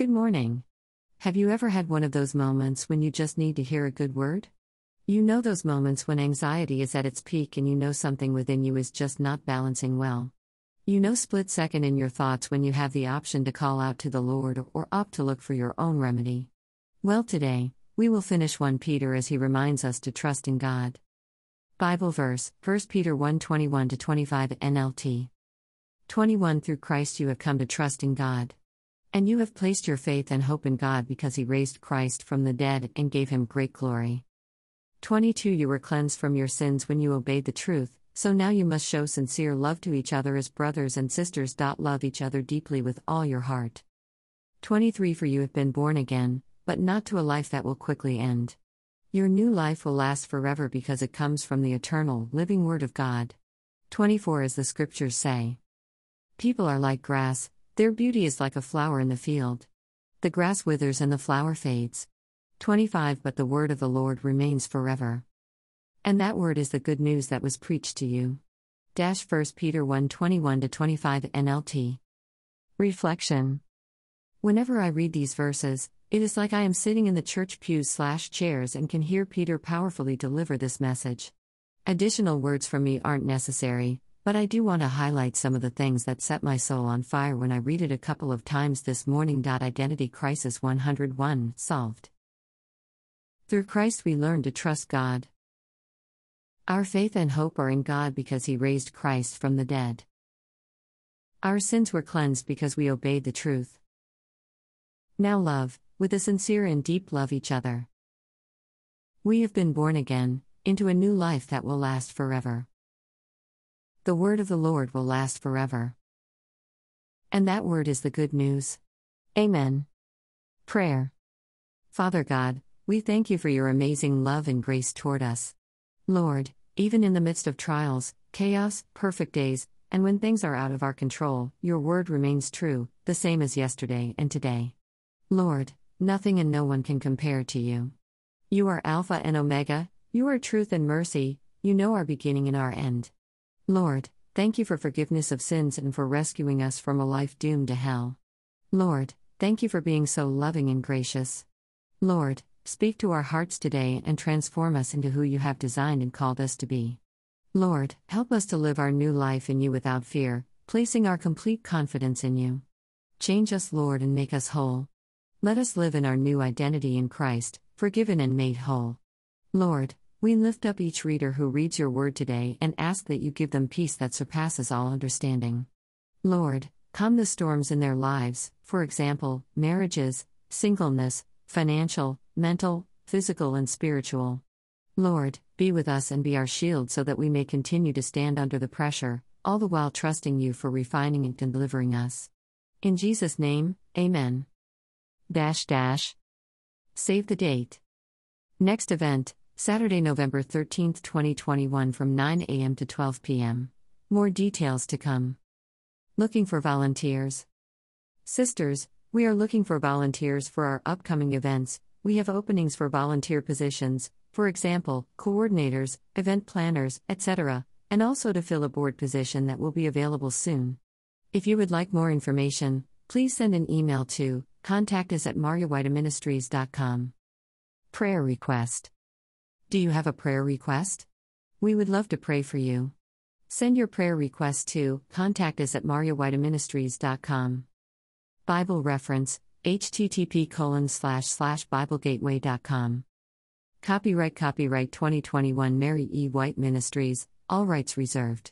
Good morning. Have you ever had one of those moments when you just need to hear a good word? You know those moments when anxiety is at its peak and you know something within you is just not balancing well. You know split second in your thoughts when you have the option to call out to the Lord or opt to look for your own remedy. Well, today, we will finish 1 Peter as he reminds us to trust in God. Bible verse, 1 Peter 1:21-25 NLT. 21 Through Christ you have come to trust in God. And you have placed your faith and hope in God because He raised Christ from the dead and gave Him great glory. 22 You were cleansed from your sins when you obeyed the truth, so now you must show sincere love to each other as brothers and sisters. Love each other deeply with all your heart. 23 For you have been born again, but not to a life that will quickly end. Your new life will last forever because it comes from the eternal, living Word of God. 24 As the Scriptures say, people are like grass, their beauty is like a flower in the field. The grass withers and the flower fades. 25 But the word of the Lord remains forever. And that word is the good news that was preached to you. 1 Peter 1:21-25 NLT. Reflection. Whenever I read these verses, it is like I am sitting in the church pews/chairs and can hear Peter powerfully deliver this message. Additional words from me aren't necessary, but I do want to highlight some of the things that set my soul on fire when I read it a couple of times this morning. Identity Crisis 101 Solved. Through Christ we learn to trust God. Our faith and hope are in God because He raised Christ from the dead. Our sins were cleansed because we obeyed the truth. Now love, with a sincere and deep love each other. We have been born again, into a new life that will last forever. The word of the Lord will last forever. And that word is the good news. Amen. Prayer. Father God, we thank you for your amazing love and grace toward us. Lord, even in the midst of trials, chaos, perfect days, and when things are out of our control, your word remains true, the same as yesterday and today. Lord, nothing and no one can compare to you. You are Alpha and Omega, you are truth and mercy, you know our beginning and our end. Lord, thank you for forgiveness of sins and for rescuing us from a life doomed to hell. Lord, thank you for being so loving and gracious. Lord, speak to our hearts today and transform us into who you have designed and called us to be. Lord, help us to live our new life in you without fear, placing our complete confidence in you. Change us, Lord, and make us whole. Let us live in our new identity in Christ, forgiven and made whole. Lord, we lift up each reader who reads your word today and ask that you give them peace that surpasses all understanding. Lord, calm the storms in their lives, for example, marriages, singleness, financial, mental, physical, and spiritual. Lord, be with us and be our shield so that we may continue to stand under the pressure, all the while trusting you for refining and delivering us. In Jesus' name, amen. Save the date. Next event, Saturday, November 13, 2021 from 9 a.m. to 12 p.m. More details to come. Looking for volunteers. Sisters, we are looking for volunteers for our upcoming events. We have openings for volunteer positions, for example, coordinators, event planners, etc., and also to fill a board position that will be available soon. If you would like more information, please send an email to contact us at mariawhiteministries.com. Prayer request. Do you have a prayer request? We would love to pray for you. Send your prayer request to contact us at mariawhiteministries.com. Bible reference, http://biblegateway.com. Copyright 2021 Mary E. White Ministries, all rights reserved.